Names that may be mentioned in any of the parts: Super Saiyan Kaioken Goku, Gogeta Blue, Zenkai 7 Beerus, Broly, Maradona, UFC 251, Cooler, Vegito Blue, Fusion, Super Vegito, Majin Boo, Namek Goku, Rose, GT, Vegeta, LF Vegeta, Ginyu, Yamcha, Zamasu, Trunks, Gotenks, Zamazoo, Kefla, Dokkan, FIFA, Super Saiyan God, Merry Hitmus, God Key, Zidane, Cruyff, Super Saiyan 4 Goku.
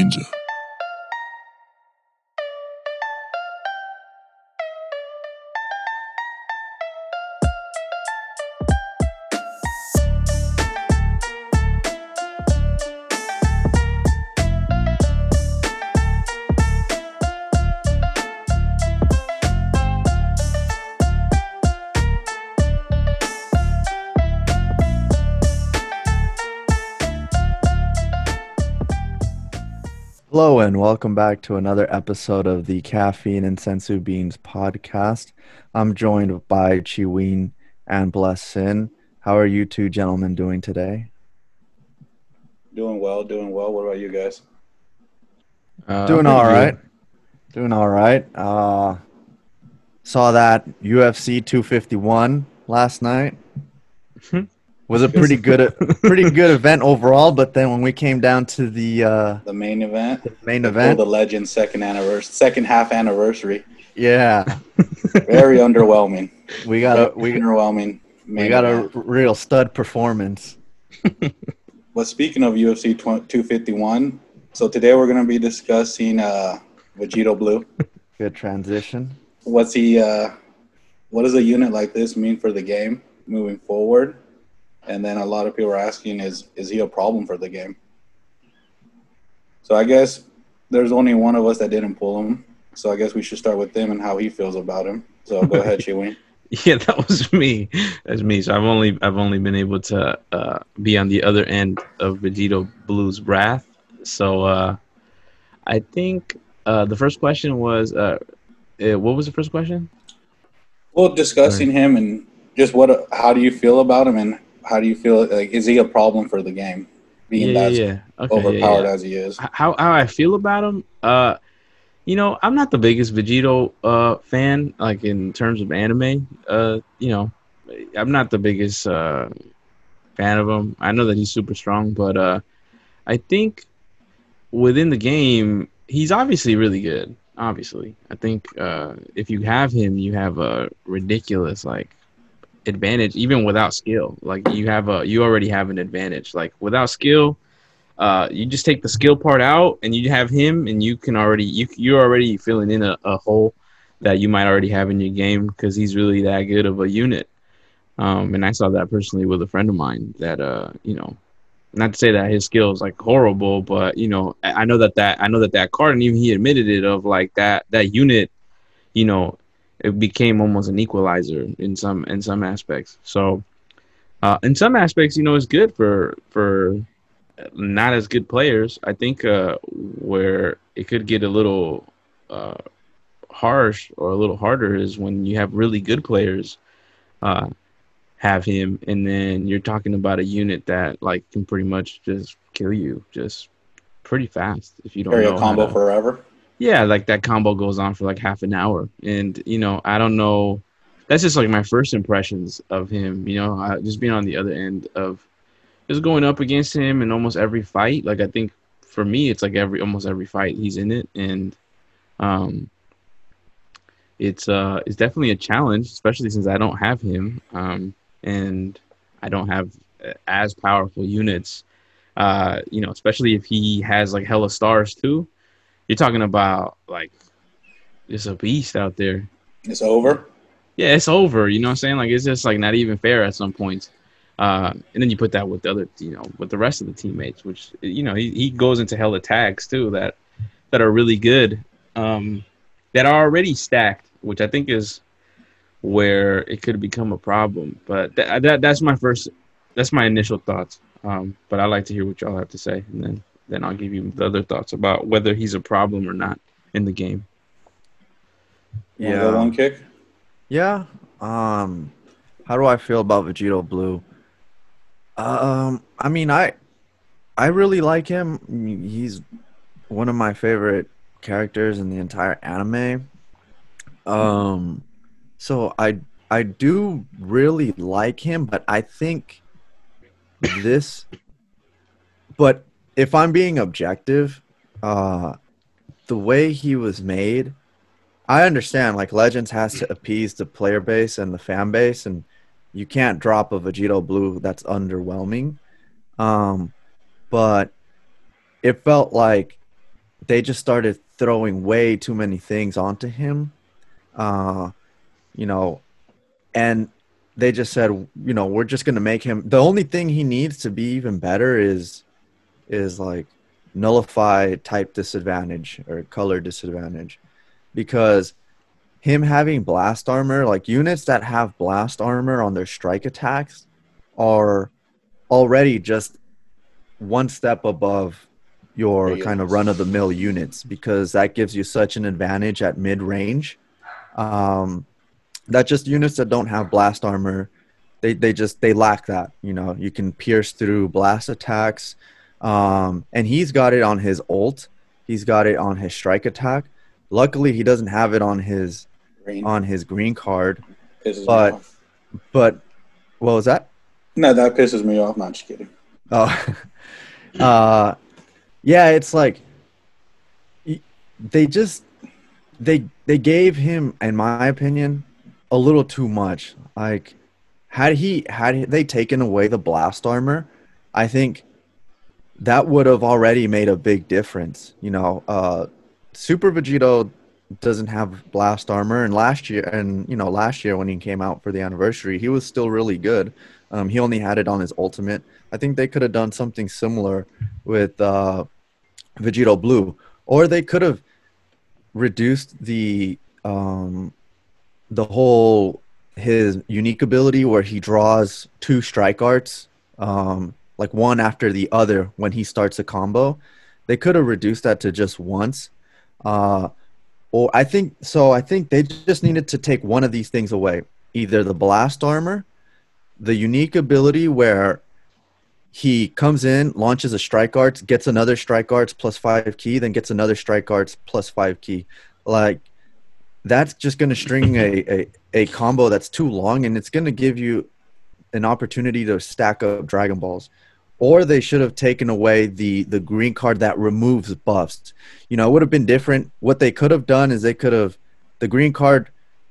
danger. Hello and welcome back to another episode of the Caffeine and Sensu Beans podcast. I'm joined by Chiween and Blessin. How are you two gentlemen doing today? Doing well, doing well. What about you guys? Doing all right. Saw that UFC 251 last night. Was a pretty good event overall, but then when we came down to the main event, the Legend second half anniversary, yeah, very underwhelming. We got a real stud performance. But speaking of UFC 251, so today we're going to be discussing Vegito Blue. Good transition. What's he? What does a unit like this mean for the game moving forward? And then a lot of people are asking, is he a problem for the game? So I guess there's only one of us that didn't pull him. So I guess we should start with him and how he feels about him. So go ahead, Chiween. Yeah, that was me. That's me. So I've only been able to be on the other end of Vegito Blue's wrath. So I think the first question was, what was the first question? Well, discussing him and just how do you feel about him and how do you feel? Like, is he a problem for the game, being overpowered as he is? How I feel about him? I'm not the biggest Vegito fan, like in terms of anime. I'm not the biggest fan of him. I know that he's super strong, but I think within the game, he's obviously really good. Obviously, I think if you have him, you have a ridiculous advantage even without skill. Like you already have an advantage. Like without skill, you just take the skill part out and you have him and you can already you're already filling in a hole that you might already have in your game because he's really that good of a unit. And I saw that personally with a friend of mine that not to say that his skill is horrible, but I know that card, and even he admitted it, of that unit, it became almost an equalizer in some aspects. So, in some aspects, it's good for not as good players. I think where it could get a little harsh or a little harder is when you have really good players have him, and then you're talking about a unit that can pretty much just kill you just pretty fast if you don't know combo forever. Yeah, that combo goes on for half an hour. And, I don't know. That's just my first impressions of him, just being on the other end of just going up against him in almost every fight. I think for me, it's almost every fight he's in it. And it's definitely a challenge, especially since I don't have him. And I don't have as powerful units, especially if he has hella stars too. You're talking about it's a beast out there. It's over. Yeah, it's over. You know what I'm saying? It's just not even fair at some points. And then you put that with the other, with the rest of the teammates, which he goes into hella tags too that are really good, that are already stacked, which I think is where it could become a problem. But that's my initial thoughts. But I'd like to hear what y'all have to say, and then I'll give you the other thoughts about whether he's a problem or not in the game. Yeah. One kick? Yeah. How do I feel about Vegito Blue? I really like him. He's one of my favorite characters in the entire anime. So I do really like him, but I think if I'm being objective, the way he was made, I understand, Legends has to appease the player base and the fan base, and you can't drop a Vegito Blue that's underwhelming. But it felt like they just started throwing way too many things onto him, you know, and they just said, you know, we're just going to make him. The only thing he needs to be even better is like nullify type disadvantage or color disadvantage, because him having blast armor, like units that have blast armor on their strike attacks are already just one step above your kind of run-of-the-mill units, because that gives you such an advantage at mid-range. That just units that don't have blast armor, they lack that. You know, you can pierce through blast attacks, and he's got it on his ult. He's got it on his strike attack. Luckily, he doesn't have it on his green, card. Pisses me off. But what was that? No, that pisses me off. No, I'm just kidding. Oh, yeah, it's like they gave him, in my opinion, a little too much. Like, had they taken away the blast armor, I think that would have already made a big difference. You know, Super Vegito doesn't have blast armor, and last year when he came out for the anniversary, he was still really good. He only had it on his ultimate. I think they could have done something similar with Vegito Blue, or they could have reduced the whole his unique ability where he draws two strike arts, like one after the other when he starts a combo. They could have reduced that to just once. I think they just needed to take one of these things away, either the blast armor, the unique ability where he comes in, launches a strike arts, gets another strike arts plus 5 key, then gets another strike arts plus 5 key. Like, that's just going to string a combo that's too long, and it's going to give you an opportunity to stack up Dragon Balls. Or they should have taken away the green card that removes buffs. You know, it would have been different. What they could have done is the green card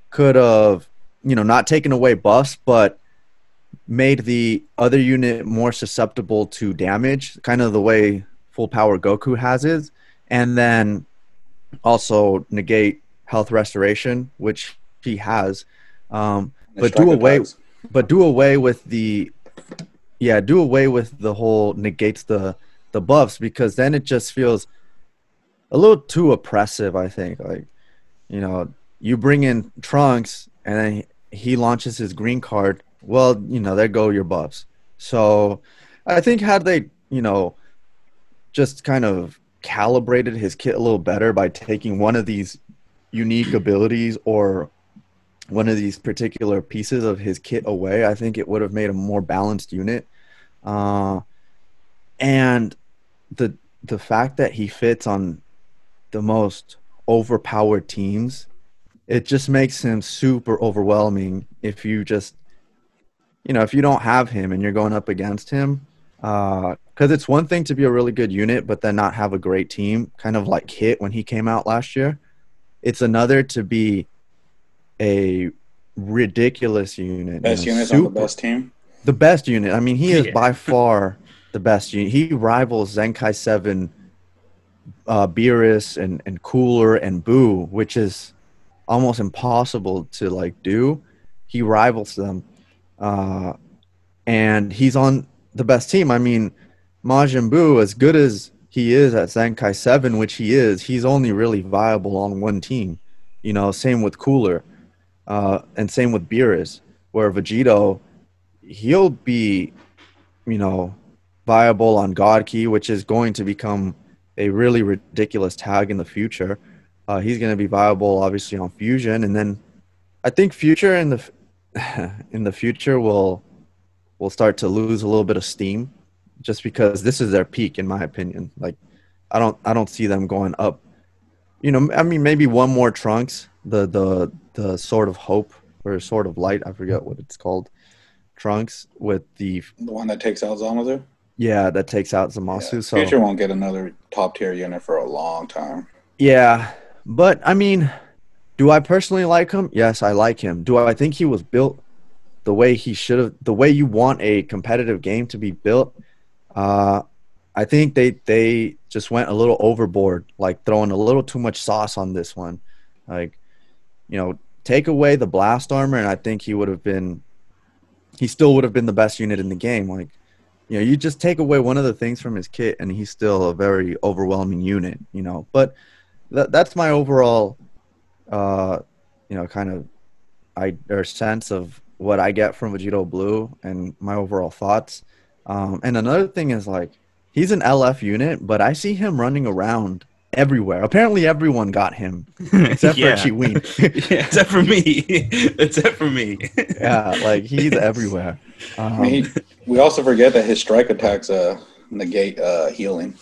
could have, you know, not taken away buffs, but made the other unit more susceptible to damage, kind of the way Full Power Goku has it, and then also negate health restoration, which he has. But do away with the whole negates the buffs, because then it just feels a little too oppressive, I think. Like, you know, you bring in Trunks and then he launches his green card. Well, you know, there go your buffs. So I think had they, you know, just kind of calibrated his kit a little better by taking one of these unique abilities or one of these particular pieces of his kit away, I think it would have made a more balanced unit. And the fact that he fits on the most overpowered teams, it just makes him super overwhelming. If you just, you know, if you don't have him and you're going up against him, because it's one thing to be a really good unit but then not have a great team, kind of like Hit when he came out last year. It's another to be a ridiculous unit. Best unit on the best team? The best unit. I mean, he is by far the best unit. He rivals Zenkai 7, Beerus, and Cooler, and Boo, which is almost impossible to, like, do. He rivals them. And he's on the best team. I mean, Majin Boo, as good as he is at Zenkai 7, which he is, he's only really viable on one team. You know, same with Cooler. And same with Beerus, where Vegito, he'll be, you know, viable on God Key, which is going to become a really ridiculous tag in the future. He's going to be viable, obviously, on Fusion, and then I think Future in the future will start to lose a little bit of steam, just because this is their peak, in my opinion. Like, I don't see them going up. You know, I mean, maybe one more Trunks. The sort of hope or sort of light, I forget what it's called, Trunks with the one that takes out Zamazoo. Yeah, that takes out Zamasu. Yeah. So Future won't get another top tier unit for a long time. Yeah, but I mean, do I personally like him? Yes, I like him. Do I think he was built the way he should have? The way you want a competitive game to be built? I think they just went a little overboard, like throwing a little too much sauce on this one. Like, you know, take away the blast armor, and I think he would have been, he still would have been the best unit in the game. Like, you know, you just take away one of the things from his kit, and he's still a very overwhelming unit. You know, but that's my overall, you know, kind of sense of what I get from Vegito Blue and my overall thoughts. And another thing is, like, he's an LF unit, but I see him running around everywhere. Apparently everyone got him, except for Chiwin. Yeah, except for me. Yeah, like, he's everywhere. I mean, we also forget that his strike attacks negate healing.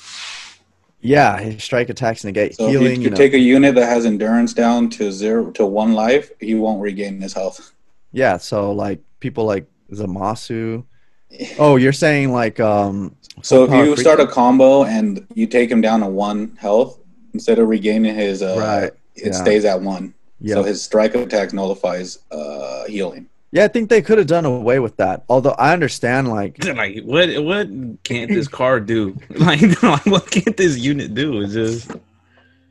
Yeah, his strike attacks negate healing. If you take a unit that has endurance down to 1 life, he won't regain his health. Yeah, so, like, people like Zamasu. Oh, you're saying, like... so if you start a combo and you take him down to 1 health, instead of regaining his, stays at 1. Yep. So his strike attack nullifies healing. Yeah, I think they could have done away with that. Although I understand, like what can't this card do? Like, what can't this unit do? It's just...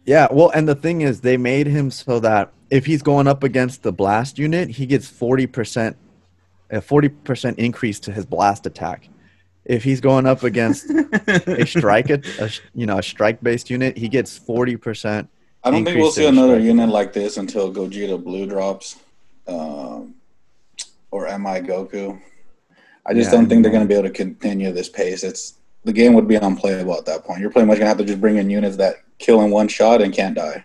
Yeah, well, and the thing is, they made him so that if he's going up against the blast unit, he gets 40% increase to his blast attack. If he's going up against a strike-based unit, he gets 40%. I don't think we'll see another unit like this until Gogeta Blue drops, or MI Goku. I just don't think they're going to be able to continue this pace. The game would be unplayable at that point. You're pretty much going to have to just bring in units that kill in 1 shot and can't die.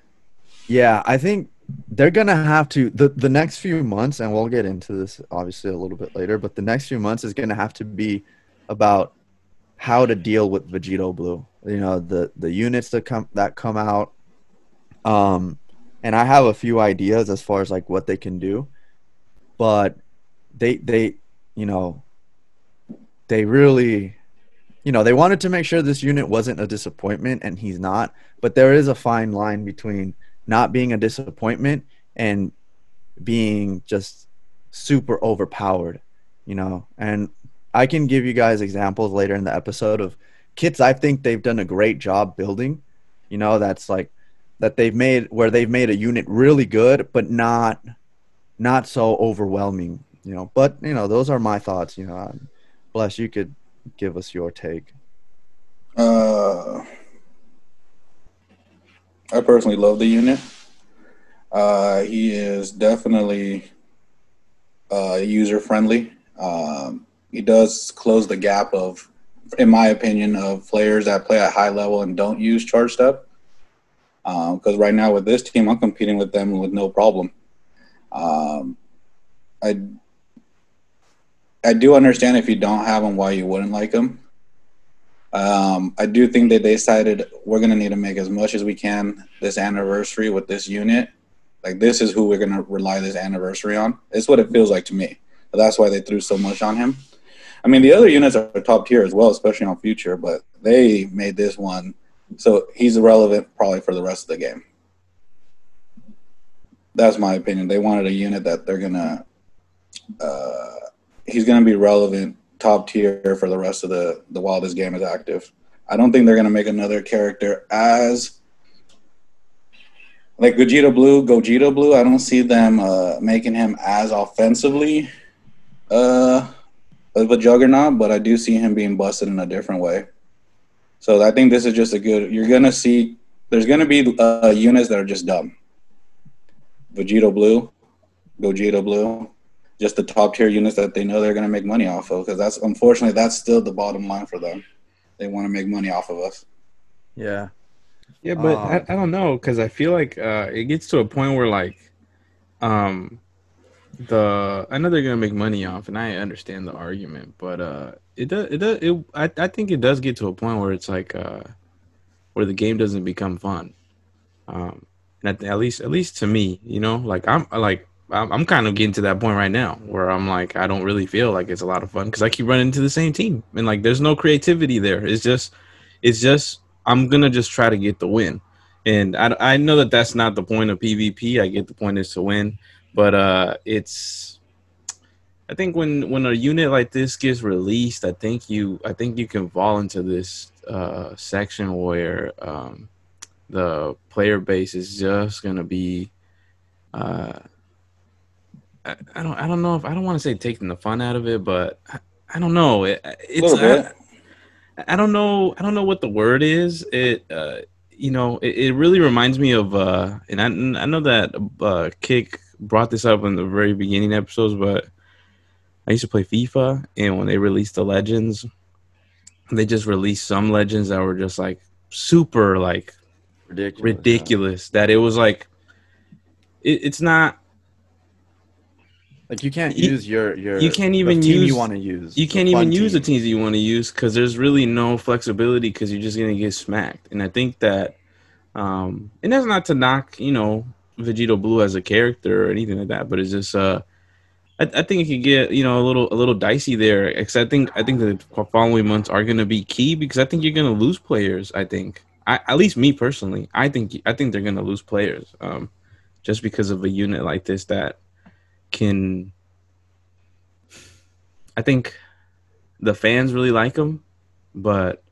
Yeah, I think they're going to have to... The next few months, and we'll get into this obviously a little bit later, but the next few months is going to have to be about how to deal with Vegito Blue, you know, the units that come out, and I have a few ideas as far as like what they can do, but they wanted to make sure this unit wasn't a disappointment, and he's not. But there is a fine line between not being a disappointment and being just super overpowered, you know. And I can give you guys examples later in the episode of kits I think they've done a great job building, you know, they've made a unit really good, but not so overwhelming, you know. But, you know, those are my thoughts, you know. Bless, you could give us your take. I personally love the unit. He is definitely user-friendly. He does close the gap of, in my opinion, of players that play at high level and don't use charge step. Because right now with this team, I'm competing with them with no problem. I do understand if you don't have them, why you wouldn't like them. I do think that they decided we're going to need to make as much as we can this anniversary with this unit. Like, this is who we're going to rely this anniversary on. It's what it feels like to me. But that's why they threw so much on him. I mean, the other units are top tier as well, especially on Future, but they made this one, so he's irrelevant probably for the rest of the game. That's my opinion. They wanted a unit that they're going to... he's going to be relevant top tier for the rest of the while this game is active. I don't think they're going to make another character as... Like Gogeta Blue, I don't see them making him as offensively... of a juggernaut, but I do see him being busted in a different way. So I think this is just a good... You're going to see... There's going to be units that are just dumb. Gogeta Blue. Just the top-tier units that they know they're going to make money off of, because that's, unfortunately, that's still the bottom line for them. They want to make money off of us. Yeah. Yeah, but I don't know, because I feel like it gets to a point where, like... I know they're gonna make money off, and I understand the argument, but it does. I think it does get to a point where it's like where the game doesn't become fun. And at least to me, you know, like I'm kind of getting to that point right now where I'm like, I don't really feel like it's a lot of fun because I keep running into the same team, and like there's no creativity there. It's just I'm gonna just try to get the win, and I know that that's not the point of PvP. I get the point is to win. But I think when a unit like this gets released, I think you can fall into this section where the player base is just gonna be I don't know if I don't want to say taking the fun out of it, but I don't know. I don't know what the word is. It really reminds me of and I know that Kick brought this up in the very beginning episodes, but I used to play FIFA, and when they released the Legends, they just released some Legends that were just like super like ridiculous that it was like it's not. Like, you can't use the teams that you want to use because there's really no flexibility because you're just going to get smacked. And I think that – and that's not to knock, you know, Vegito Blue as a character or anything like that, but it's just I think it could get, you know, a little dicey there. Except I think the following months are going to be key because I think you're going to lose players, I think. At least me personally. I think they're going to lose players just because of a unit like this that – I think the fans really like him, but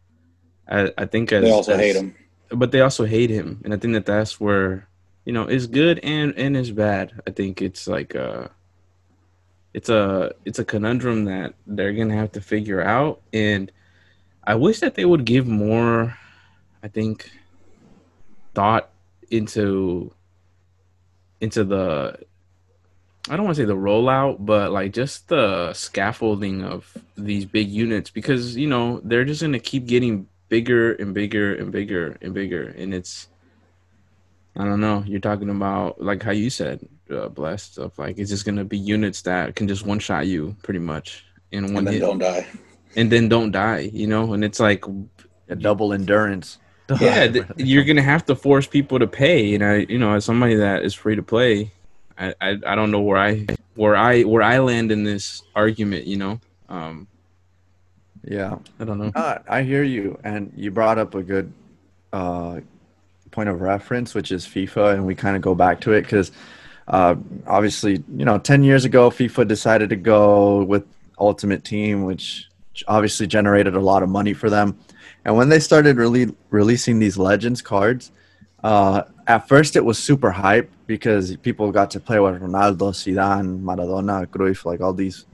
I think they also hate him. But they also hate him, and I think that's where, you know, it's good and it's bad. I think it's like it's a conundrum that they're gonna have to figure out, and I wish that they would give more, I think, thought into the. I don't want to say the rollout, but like just the scaffolding of these big units because, you know, they're just going to keep getting bigger and bigger and bigger and bigger. And it's, I don't know, you're talking about like how you said, blessed stuff. Like it's just going to be units that can just one shot you pretty much. In one hit. Don't die. And then don't die, you know? And it's like a double endurance. Yeah, you're going to have to force people to pay. And I, you know, as somebody that is free to play, I don't know where I land in this argument, you know. Yeah, I don't know. I hear you, and you brought up a good point of reference, which is FIFA, and we kind of go back to it because obviously, you know, 10 years ago, FIFA decided to go with Ultimate Team, which obviously generated a lot of money for them. And when they started releasing these Legends cards, at first it was super hype because people got to play with Ronaldo, Zidane, Maradona, Cruyff, like all these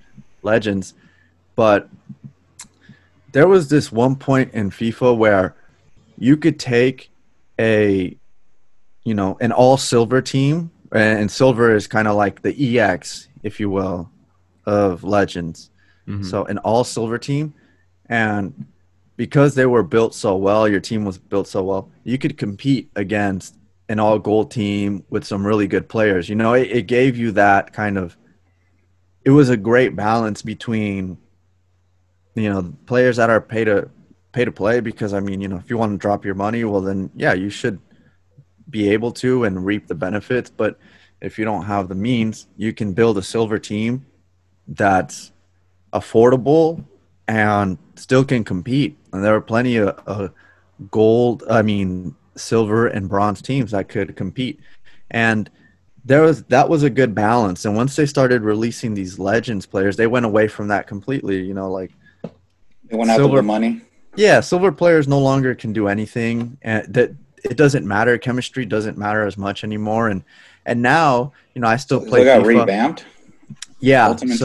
legends. But there was this one point in FIFA where you could take an all silver team, and silver is kind of like the EX, if you will, of Legends. Mm-hmm. So an all silver team, and because they were built so well, your team was built so well, you could compete against an all-gold team with some really good players. You know, it gave you that kind of – it was a great balance between, you know, players that are pay to play because, I mean, you know, if you want to drop your money, well then, yeah, you should be able to and reap the benefits. But if you don't have the means, you can build a silver team that's affordable and still can compete. And there are plenty of silver and bronze teams that could compete. And that was a good balance. And once they started releasing these Legends players, they went away from that completely, you know, like they went out with the money. Yeah, silver players no longer can do anything, and that it doesn't matter. Chemistry doesn't matter as much anymore. And now, you know, I still play FIFA. Got revamped. Yeah, Ultimate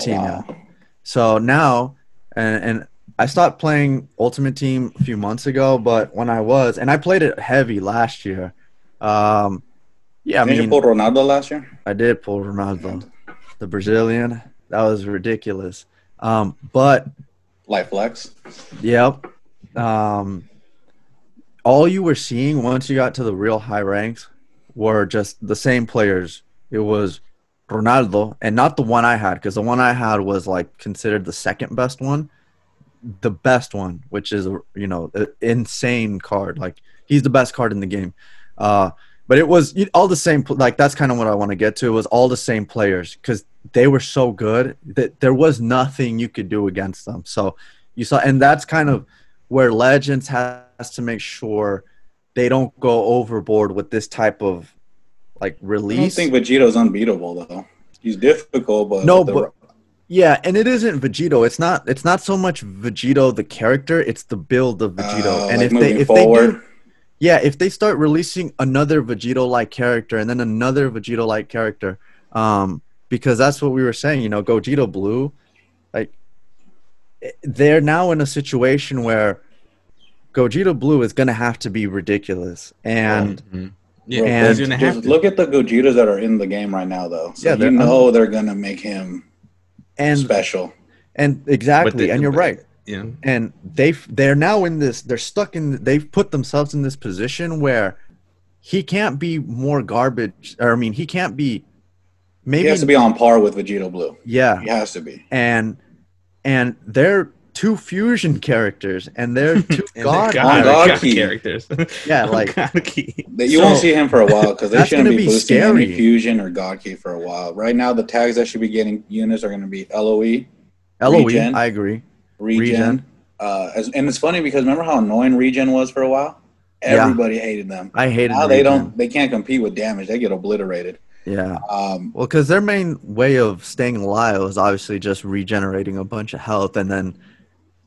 Team. Wow. Yeah. So now, and I stopped playing Ultimate Team a few months ago, but when I was, and I played it heavy last year. Did you pull Ronaldo last year? I did pull Ronaldo, the Brazilian. That was ridiculous. But life flex. Yep. All you were seeing once you got to the real high ranks were just the same players. It was Ronaldo, and not the one I had, because the one I had was like considered the second best one. The best one, which is, you know, an insane card. Like, he's the best card in the game. But it was all the same. Like, that's kind of what I want to get to. It was all the same players because they were so good that there was nothing you could do against them. So you saw, and that's kind of where Legends has to make sure they don't go overboard with this type of like release. I don't think Vegito's unbeatable though. He's difficult, but no, but Yeah, and it isn't Vegito. It's not so much Vegito the character. It's the build of Vegito. And like if they start releasing another Vegito-like character and then another Vegito-like character, because that's what we were saying. You know, Gogeta Blue, like they're now in a situation where Gogeta Blue is gonna have to be ridiculous and. Mm-hmm. Yeah, and just look at the Gogetas that are in the game right now, though. So yeah, you know they're gonna make him special. And exactly, and you're right. Yeah. And they're now in this. They're stuck in. They've put themselves in this position where he can't be more garbage. Or, I mean, he can't be. Maybe he has to be on par with Vegito Blue. Yeah, he has to be. And they're two fusion characters, and they're two God Key characters. Yeah, like you won't see him for a while because they shouldn't be boosting any fusion or God Key for a while. Right now, the tags that should be getting units are going to be LOE. Regen, I agree. Regen. And it's funny because remember how annoying Regen was for a while? Everybody hated them. I hated them. Now they don't. They can't compete with damage. They get obliterated. Yeah. Well, because their main way of staying alive is obviously just regenerating a bunch of health and then.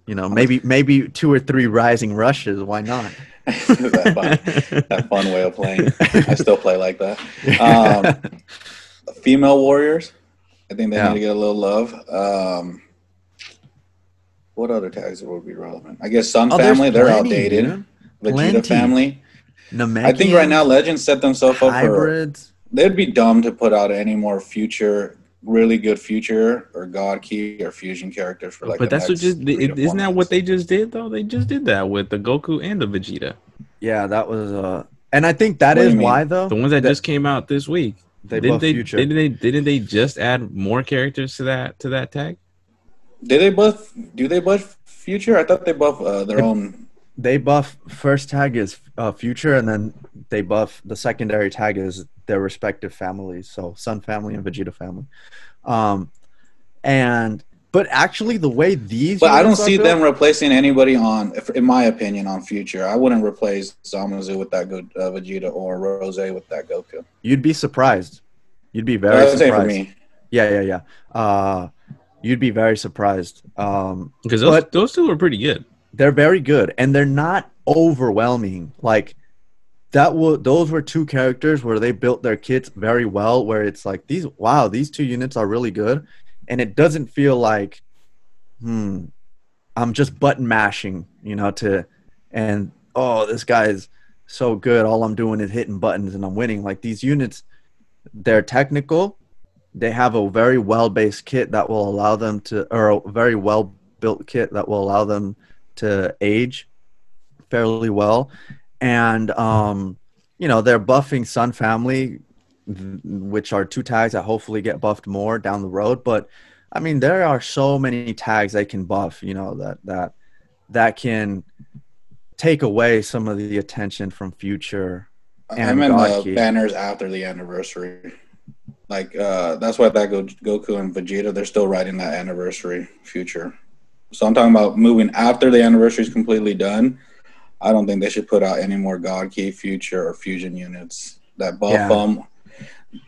You know, maybe two or three rising rushes. Why not? that fun way of playing. I still play like that. Female warriors. I think they need to get a little love. What other tags would be relevant? I guess Sun Family. They're outdated. Dude. Vegeta Family. Namekian, I think right now Legends set themselves up hybrids. They'd be dumb to put out any more future. Really good future or God Key or fusion characters for like. But that's what isn't that what they just did though? They just did that with the Goku and the Vegeta. Yeah, that was and I think that is why though the ones that just came out this week. Didn't they just add more characters to that tag? Did they buff? Do they buff future? I thought they buff their own. They buff first tag is future, and then they buff the secondary tag is. Their respective families, so Sun Family and Vegeta Family, but actually the way these. But I don't see them replacing anybody in my opinion, on future. I wouldn't replace Zamazoo with that good Vegeta or Rose with that Goku. You'd be surprised. You'd be very surprised. For me. Yeah. You'd be very surprised because those two are pretty good. They're very good, and they're not overwhelming like. Those were two characters where they built their kits very well, where it's like these two units are really good, and it doesn't feel like I'm just button mashing, this guy is so good, all I'm doing is hitting buttons and I'm winning. Like these units, they're technical, they have a very well-based kit that will allow them to, or a very well-built kit that will allow them to age fairly well. And, they're buffing Sun Family, which are two tags that hopefully get buffed more down the road. But, I mean, there are so many tags they can buff, that can take away some of the attention from future. And the banners after the anniversary. Like, that's why that Goku and Vegeta, they're still writing that anniversary future. So I'm talking about moving after the anniversary is completely done. I don't think they should put out any more God Key future or fusion units that buff them.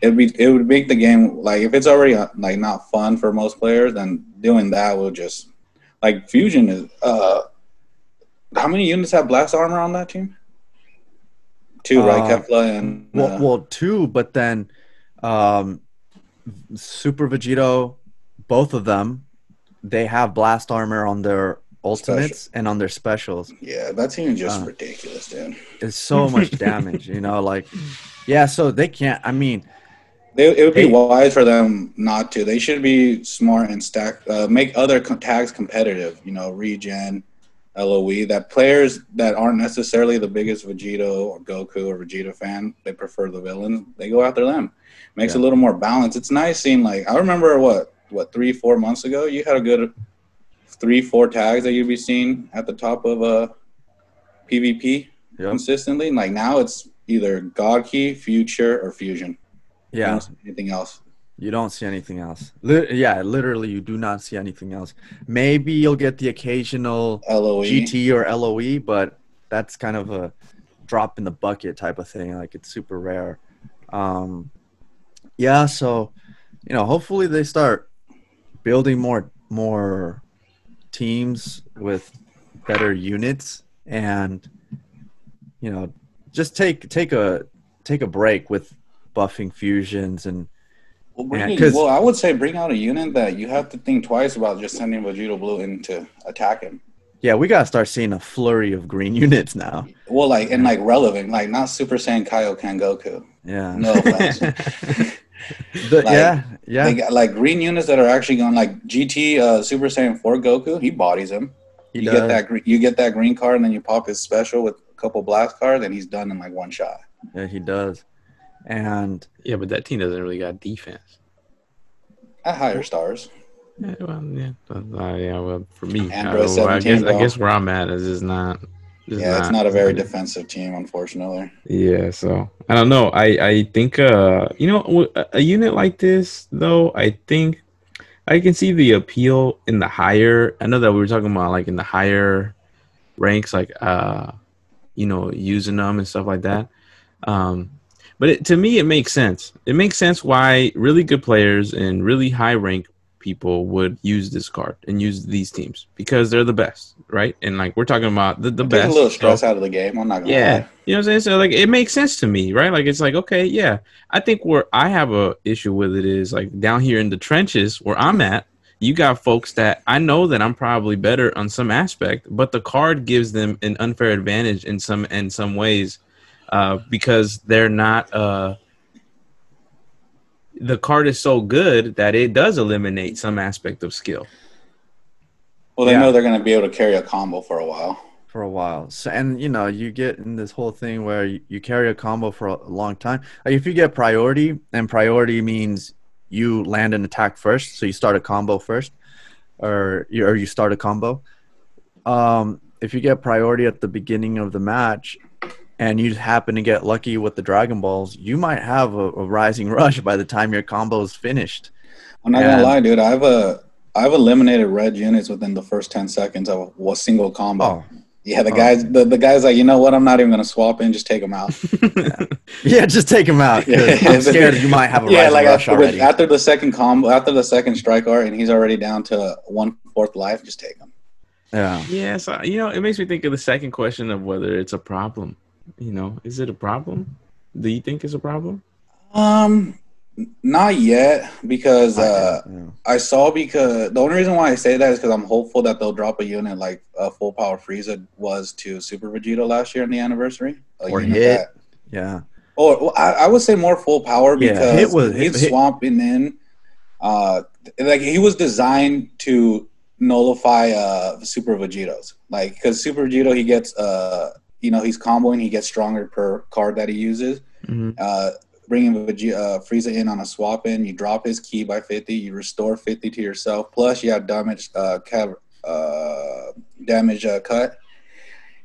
It would make the game, like, if it's already like not fun for most players, then doing that will just like fusion is. How many units have blast armor on that team? Two, right? Kefla and two, but then Super Vegito, both of them, they have blast armor on their ultimates and on their specials. Yeah, that team is just ridiculous, dude. It's so much damage, so they can't, I mean. It would be wise for them not to. They should be smart and stack, make other tags competitive, regen, LOE, that players that aren't necessarily the biggest Vegito or Goku or Vegeta fan, they prefer the villains, they go after them. Makes a little more balance. It's nice seeing, like, I remember what 3-4 months ago, you had a good 3-4 tags that you'd be seeing at the top of PvP consistently. Like now it's either God Key, Future, or Fusion. Yeah. You don't see anything else. You don't see anything else. Literally you do not see anything else. Maybe you'll get the occasional LOE. GT or LOE, but that's kind of a drop in the bucket type of thing. Like it's super rare. Hopefully they start building more teams with better units, and you know, just take a break with buffing fusions and. Well, I would say bring out a unit that you have to think twice about just sending Vegito Blue in to attack him. Yeah, we gotta start seeing a flurry of green units now. Well, like relevant, like not Super Saiyan Kaioken Goku. Yeah. No offense. Yeah. Like green units that are actually going, like GT Super Saiyan 4 Goku. He bodies him. You get that green card, and then you pop his special with a couple blast cards, and he's done in like one shot. Yeah, he does. And yeah, but that team doesn't really got defense. At higher stars. Yeah, well, yeah. Well, for me, I guess where I'm at is just not. It's not a very defensive team, unfortunately. Yeah, so I don't know. I think you know, a unit like this though, I think I can see the appeal in the higher. I know that we were talking about like in the higher ranks, like you know, using them and stuff like that. But to me, it makes sense. It makes sense why really good players and really high rank people would use this card and use these teams, because they're the best, right? And like we're talking about the best. Take a little stress out of the game. I'm not gonna lie. You know what I'm saying? So like it makes sense to me, right? Like it's like, okay, yeah. I think where I have a issue with it is like down here in the trenches where I'm at, you got folks that I know that I'm probably better on some aspect, but the card gives them an unfair advantage in some ways. Because they're not the card is so good that it does eliminate some aspect of skill. Well, they know they're going to be able to carry a combo for a while. So, and, you know, you get in this whole thing where you carry a combo for a long time. Like if you get priority, and priority means you land an attack first, so you start a combo first, or you start a combo. If you get priority at the beginning of the match, and you happen to get lucky with the Dragon Balls, you might have a rising rush by the time your combo is finished. I'm not gonna lie, dude. I've eliminated red units within the first 10 seconds of a single combo. Oh. Yeah, the guys like, you know what? I'm not even gonna swap in. Just take them out. Yeah, just take them out. I'm scared you might have a rising rush already. After the second combo, after the second strike art, and he's already down to 1/4 life. Just take him. Yeah. Yeah. So you know, it makes me think of the second question of whether it's a problem. You know, is it a problem? Do you think it's a problem? Not yet, because because the only reason why I say that is because I'm hopeful that they'll drop a unit like Full Power Frieza was to Super Vegito last year in the anniversary. Or hit, that. Yeah. Or well, I would say more Full Power, because he's swamping in. Like he was designed to nullify Super Vegitos, like because Super Vegito he gets you know, he's comboing. He gets stronger per card that he uses. Mm-hmm. Bringing Frieza in on a swap in, you drop his ki by 50. You restore 50 to yourself. Plus, you have damage cut.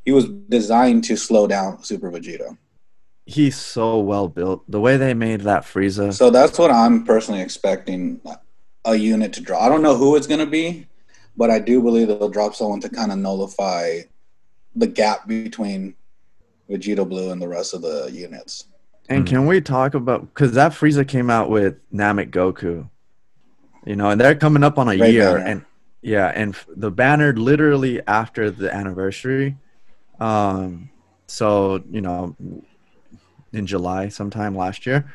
He was designed to slow down Super Vegito. He's so well built. The way they made that Frieza. So that's what I'm personally expecting a unit to draw. I don't know who it's going to be, but I do believe that they'll drop someone to kind of nullify the gap between Vegito Blue and the rest of the units. And can we talk about, because that Frieza came out with Namek Goku, you know, and they're coming up on a Great year banner. and the banner literally after the anniversary. So, you know, in July sometime last year,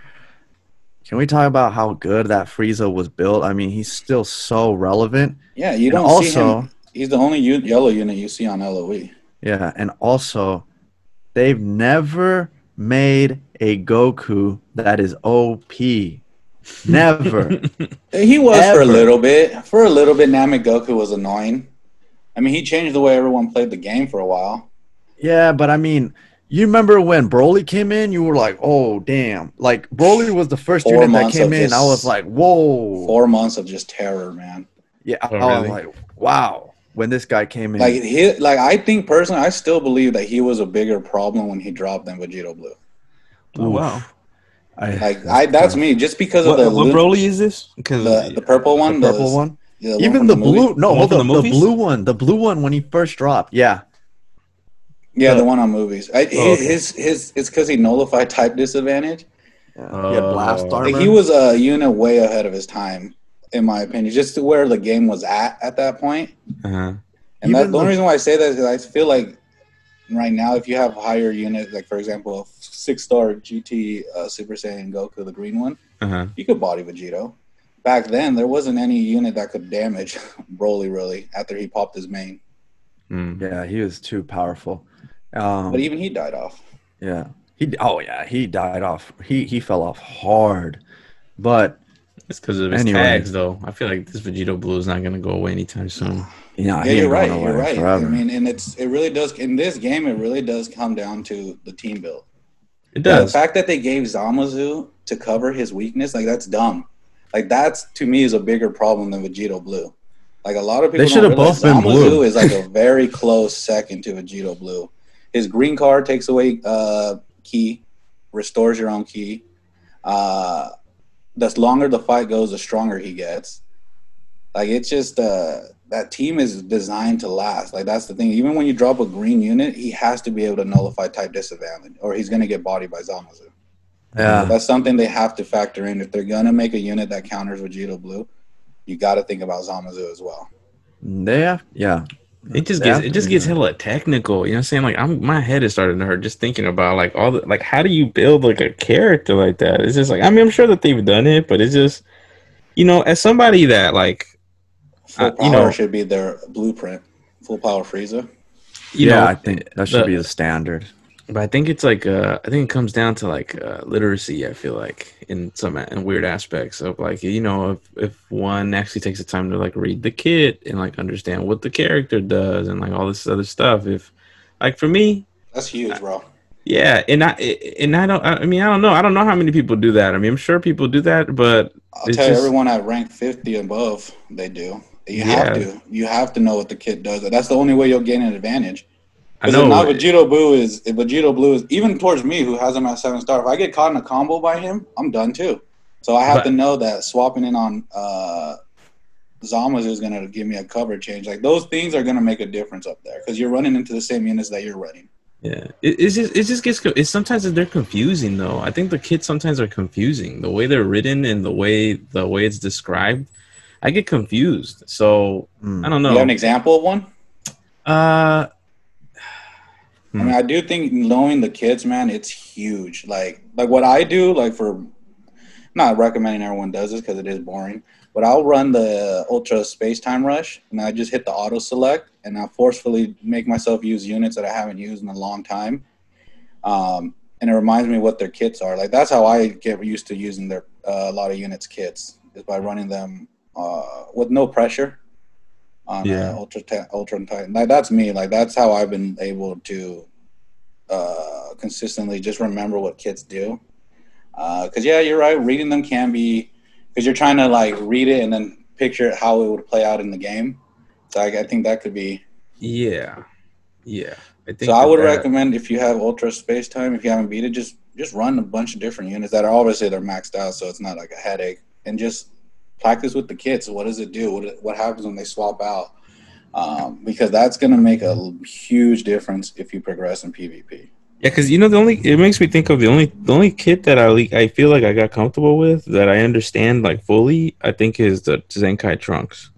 can we talk about how good that Frieza was built? I mean, he's still so relevant. Yeah. You don't also, see him. He's the only yellow unit you see on LOE. Yeah, and also, they've never made a Goku that is OP. Never. He was ever. For a little bit, Namek Goku was annoying. I mean, he changed the way everyone played the game for a while. Yeah, but I mean, you remember when Broly came in? You were like, oh, damn. Like, Broly was the first unit that came in. I was like, whoa. 4 months of just terror, man. Yeah, I was like, wow. When this guy came in, I think personally, I still believe that he was a bigger problem when he dropped than Vegito Blue. Oh wow! That's me. Just because of the what Broly is this? Because the purple one, the purple one. Yeah, the even one the blue. No, hold on. The blue one. The blue one when he first dropped. Yeah. Yeah, the one on movies. It's because he nullified type disadvantage. Yeah, he had blast armor. He was a unit way ahead of his time. in my opinion, just to where the game was at that point. Uh-huh. And the only reason why I say that is because I feel like right now, if you have higher units, like for example, 6-star GT Super Saiyan Goku, the green one, uh-huh. you could body Vegito. Back then, there wasn't any unit that could damage Broly really after he popped his main. Mm. Yeah, he was too powerful. But even he died off. Yeah. He died off. He fell off hard. But it's because of his tags, though. I feel like this Vegito Blue is not going to go away anytime soon. Yeah, you're right. You're right. Forever. I mean, and it really does. In this game, it really does come down to the team build. It does. Yeah, the fact that they gave Zamazoo to cover his weakness, like that's dumb. Like that's to me is a bigger problem than Vegito Blue. Like a lot of people, they should have both been Zamazoo blue. Is like a very close second to Vegito Blue. His green card takes away key, restores your own key. The longer the fight goes, the stronger he gets. Like it's just that team is designed to last. Like that's the thing. Even when you drop a green unit, he has to be able to nullify type disadvantage, or he's gonna get bodied by Zamazoo. Yeah, so that's something they have to factor in if they're gonna make a unit that counters Vegito Blue. You got to think about Zamazoo as well. Yeah. It just gets hella technical, you know what I'm saying? Like my head is starting to hurt just thinking about like all the like how do you build like a character like that? It's just like I mean I'm sure that they've done it, but it's just you know as somebody that like Full Power should be their blueprint. Full Power Frieza. I think that should be the standard. But I think it's like I think it comes down to like literacy. I feel like in weird aspects of like you know if one actually takes the time to like read the kit and like understand what the character does and like all this other stuff. If like for me, that's huge, bro. Yeah, I don't know how many people do that. I mean, I'm sure people do that, but I'll tell you, everyone at rank 50 above, they do. You have to know what the kit does. That's the only way you'll gain an advantage. I know. Now Vegito Blue is even towards me who has him at 7-star. If I get caught in a combo by him, I'm done too. So I have to know that swapping in on Zamazoo is going to give me a cover change. Like those things are going to make a difference up there because you're running into the same units that you're running. Yeah, it just gets sometimes they're confusing though. I think the kits sometimes are confusing the way they're written and the way it's described. I get confused, so I don't know. You have an example of one? I mean, I do think knowing the kids, man, it's huge. Like what I do, like for I'm not recommending everyone does this because it is boring, but I'll run the Ultra Space Time Rush, and I just hit the auto select, and I forcefully make myself use units that I haven't used in a long time. And it reminds me what their kits are. Like that's how I get used to using their a lot of units' kits is by running them with no pressure. Ultra Titan. Like that's me. Like that's how I've been able to consistently just remember what kits do. Cause yeah, you're right. Reading them can be, cause you're trying to like read it and then picture how it would play out in the game. So I think that could be. Yeah. I think so. I would recommend if you have Ultra Space Time, if you haven't beat it, just run a bunch of different units that are obviously they're maxed out, so it's not like a headache, and just practice with the kits. What does it do? What happens when they swap out? Because that's going to make a huge difference if you progress in PvP. Yeah, because you know it makes me think of the only kit that I feel like I got comfortable with that I understand like fully. I think is the Zenkai Trunks.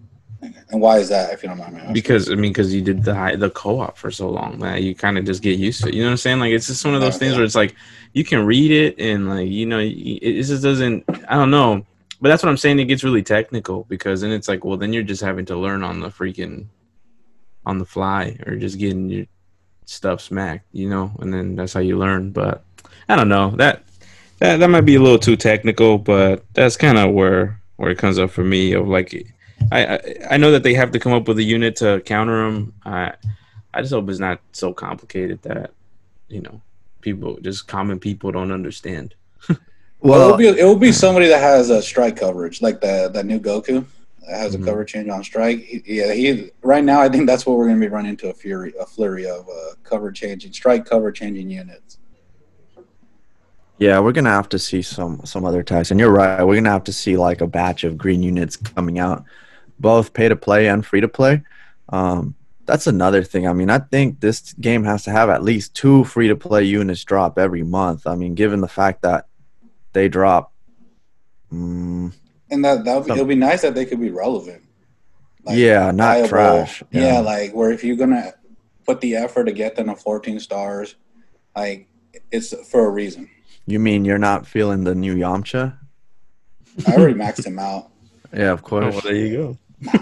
Okay. And why is that? If you don't mind me asking. Because you did the co-op for so long that you kind of just get used to it. You know what I'm saying? Like it's just one of those things where it's like you can read it and like you know it just doesn't. I don't know. But that's what I'm saying. It gets really technical because then it's like, well, then you're just having to learn on the fly or just getting your stuff smacked, you know. And then that's how you learn. But I don't know that might be a little too technical, but that's kind of where it comes up for me. Of like, I know that they have to come up with a unit to counter them. I just hope it's not so complicated that you know people, just common people, don't understand. Well, it will be somebody that has a strike coverage, like that new Goku that has a cover change on strike. He right now I think that's what we're going to be running into a flurry of cover changing units. Yeah, we're going to have to see some other types, and you're right. We're going to have to see like a batch of green units coming out, both pay to play and free to play. That's another thing. I mean, I think this game has to have at least 2 free to play units drop every month. I mean, given the fact that they drop And it'll be nice that they could be relevant. Like, yeah, not viable. Trash. Yeah, like where if you're gonna put the effort to get them to 14 stars, like it's for a reason. You mean you're not feeling the new Yamcha? I already maxed him out. Yeah, of course. Oh, well, there you go.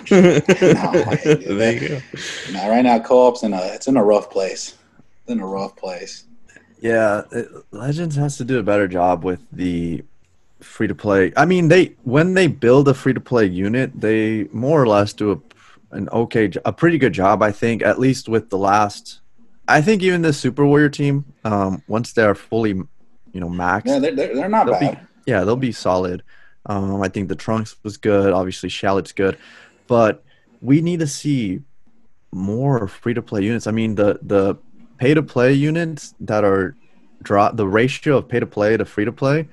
There you go. Now, right now, co-op's in a rough place. It's in a rough place. Yeah, Legends has to do a better job with the free-to-play. I mean, when they build a free-to-play unit, they more or less do a pretty good job, I think, at least with the last. I think even the Super Warrior team, once they're fully, maxed. Yeah, they're not bad. They'll be solid. I think the Trunks was good. Obviously, Shallot's good. But we need to see more free-to-play units. I mean, the pay-to-play units that are the ratio of pay-to-play to free-to-play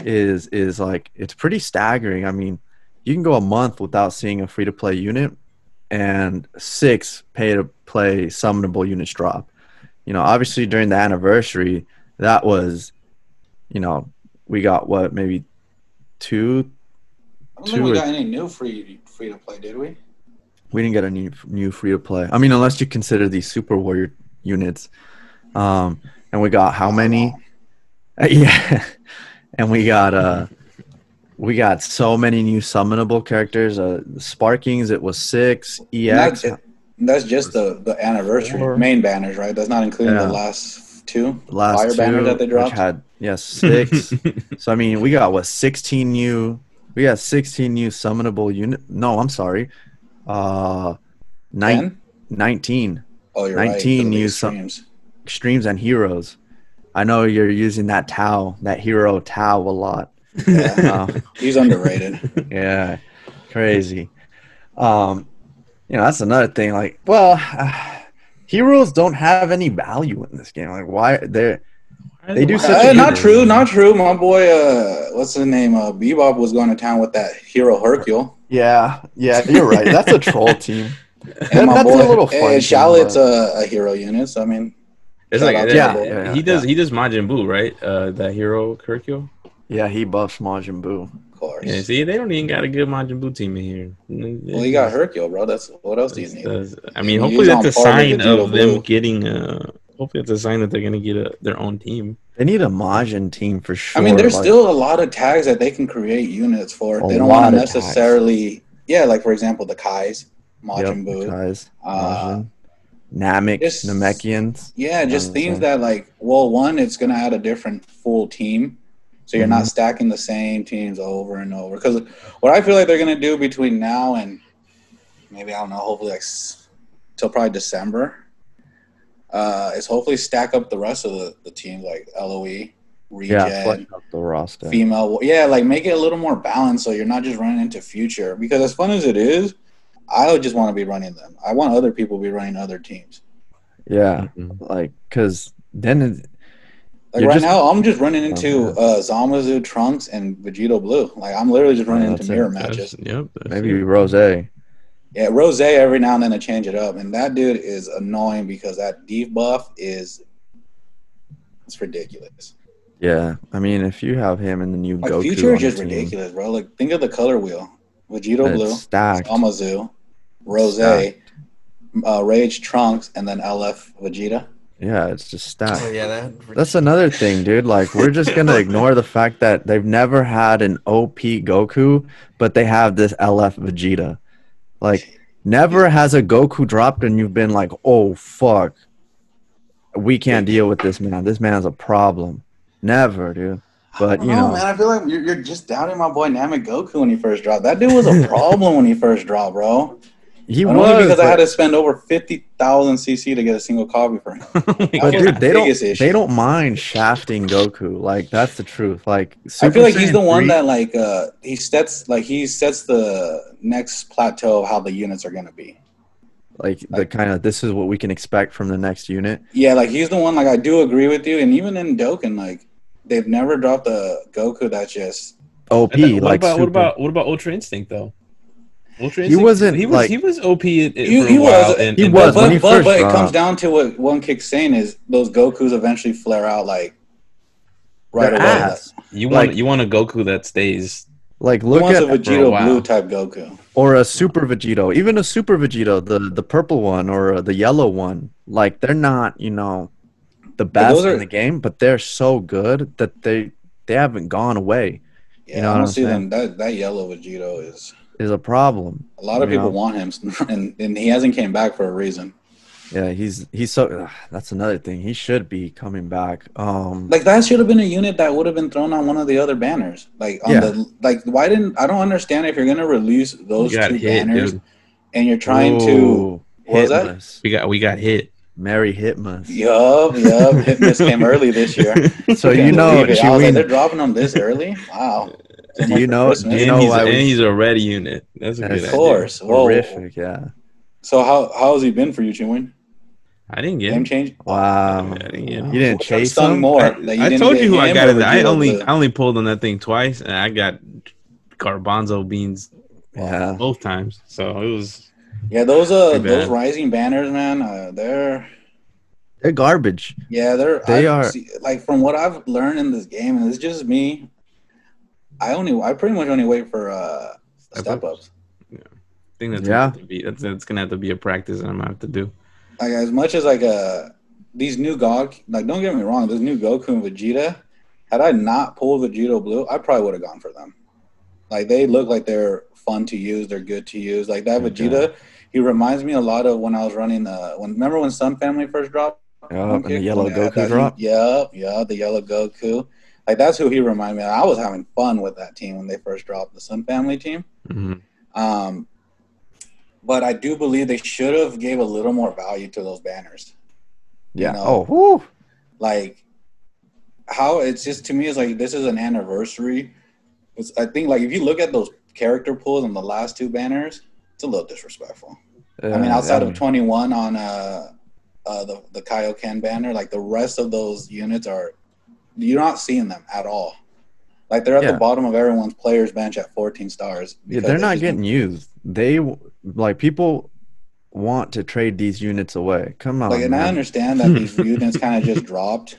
is like, it's pretty staggering. I mean, you can go a month without seeing a free-to-play unit and 6 pay-to-play summonable units drop. Obviously, during the anniversary, that was, we got what, maybe two? I don't think we got any new free-to-play, did we? We didn't get a new free-to-play. I mean, unless you consider these Super Warrior units, and we got how many? Yeah, and we got so many new summonable characters. Sparkings, it was 6 EX. That's just the anniversary 4. Main banners, right? That's not including the last 2 fire banners that they dropped. Which had 6. So I mean, we got 16 new summonable unit. No, I'm sorry, 19. Oh, 19 right. New streams and heroes. I know you're using that hero Tao a lot. Yeah. He's underrated. Yeah, crazy. That's another thing. Like, heroes don't have any value in this game. Like, why they do such? Not true. My boy, what's his name? Bebop was going to town with that hero Hercule. Yeah, you're right. That's a troll team. And my boy, a little funny. Shallot's a hero unit, so I mean, it's like he does Majin Boo, right? That hero Hercule. Yeah, he buffs Majin Boo. Of course. Yeah, see, they don't even got a good Majin Boo team in here. Well, he got Hercule, bro. That's what else do you need? I mean, hopefully that's a sign of them getting. Hopefully it's a sign that they're gonna get their own team. They need a Majin team for sure. I mean, there's still a lot of tags that they can create units for. They don't want to necessarily. Tags. Yeah, like for example, the Kais. Majin Buu, Namek, Namekians. Yeah, just things that like, well, one, it's going to add a different full team. So you're not stacking the same teams over and over. Because what I feel like they're going to do between now and maybe, I don't know, hopefully like till probably December, is hopefully stack up the rest of the team, like LOE, Regen, flesh up the roster. Female. Yeah, like make it a little more balanced so you're not just running into future. Because as fun as it is, I would just want to be running them. I want other people to be running other teams. Yeah, like, because then... Like, right now, I'm just running into Zamazoo, Trunks, and Vegito Blue. Like, I'm literally just running into mirror matches. Maybe Rose. Yeah, Rose every now and then to change it up. And that dude is annoying because that debuff is... It's ridiculous. Yeah, I mean, if you have him in the new Goku... Future is just ridiculous, bro. Like, think of the color wheel. Vegito Blue, Zamazoo, Rose, Rage Trunks, and then LF Vegeta. Yeah, it's just stacked. Oh, yeah, that's another thing, dude. Like, we're just going to ignore the fact that they've never had an OP Goku, but they have this LF Vegeta. Like, never has a Goku dropped and you've been like, oh, fuck. We can't deal with this man. This man's a problem. Never, dude. But man, I feel like you're just doubting my boy Namek Goku when he first dropped. That dude was a problem when he first dropped, bro. Only because I had to spend over 50,000 CC to get a single copy for him. But dude, they don't mind shafting Goku. Like, that's the truth. Like, I feel like he's the one that like he sets the next plateau of how the units are gonna be. Like, the kind of, this is what we can expect from the next unit. Yeah, like he's the one. Like, I do agree with you, and even in Dokken, like. They've never dropped a Goku that's just OP. What about Ultra Instinct though? Ultra Instinct. He was OP. But it comes down to what One Kick's saying is those Gokus eventually flare out like right away. You want a Goku that stays Like look at a Vegito Blue type Goku, or a Super Vegito, even a Super Vegito, the purple one or the yellow one. Like they're not, you know, the best in the game, but they're so good that they haven't gone away. Yeah, you know, I don't see them. That yellow Vegito is a problem. A lot of people want him, and he hasn't came back for a reason. Yeah, he's so. That's another thing. He should be coming back. Like that should have been a unit that would have been thrown on one of the other banners. Like on the why didn't I don't understand if you're gonna release those two banners, dude. And you're trying to what was that? We got hit. Merry Hitmus. Yup. Hitmus came early this year. So you know, like, they're dropping them this early. Wow. Do you know why? And he's a red unit. That's a good idea. Of course, horrific. Yeah. So how has he been for you, Chiwin? I didn't get him. Change. Wow. Yeah, you didn't chase him? More. I told you who I got. I only pulled on that thing twice, and I got garbanzo beans both times. So it was. Yeah, those rising banners, man. They're garbage. Yeah, they are. See, like from what I've learned in this game, and it's just me. I pretty much only wait for step ups. Yeah. I think that's gonna have to be a practice that I'm gonna have to do. Like as much as these new GOG, like don't get me wrong, this new Goku and Vegeta. Had I not pulled Vegito Blue, I probably would have gone for them. Like they look like they're fun to use, they're good to use. Like that Vegeta, he reminds me a lot of when I was running when Sun Family first dropped. Oh, and the yellow Goku dropped. Yeah, the yellow Goku. Like that's who he reminded me of. I was having fun with that team when they first dropped the Sun Family team. Mm-hmm. But I do believe they should have gave a little more value to those banners. Yeah. You know? Oh. Woo. Like how it's just to me is like this is an anniversary. I think like if you look at those character pulls on the last two banners, it's a little disrespectful. I mean, outside of 21 on the Kaioken banner, like the rest of those units are you're not seeing them at all. Like they're at the bottom of everyone's players bench at 14 stars. Yeah, they're not getting used. They like people want to trade these units away. Come on, like, and man. I understand that these units kind of just dropped.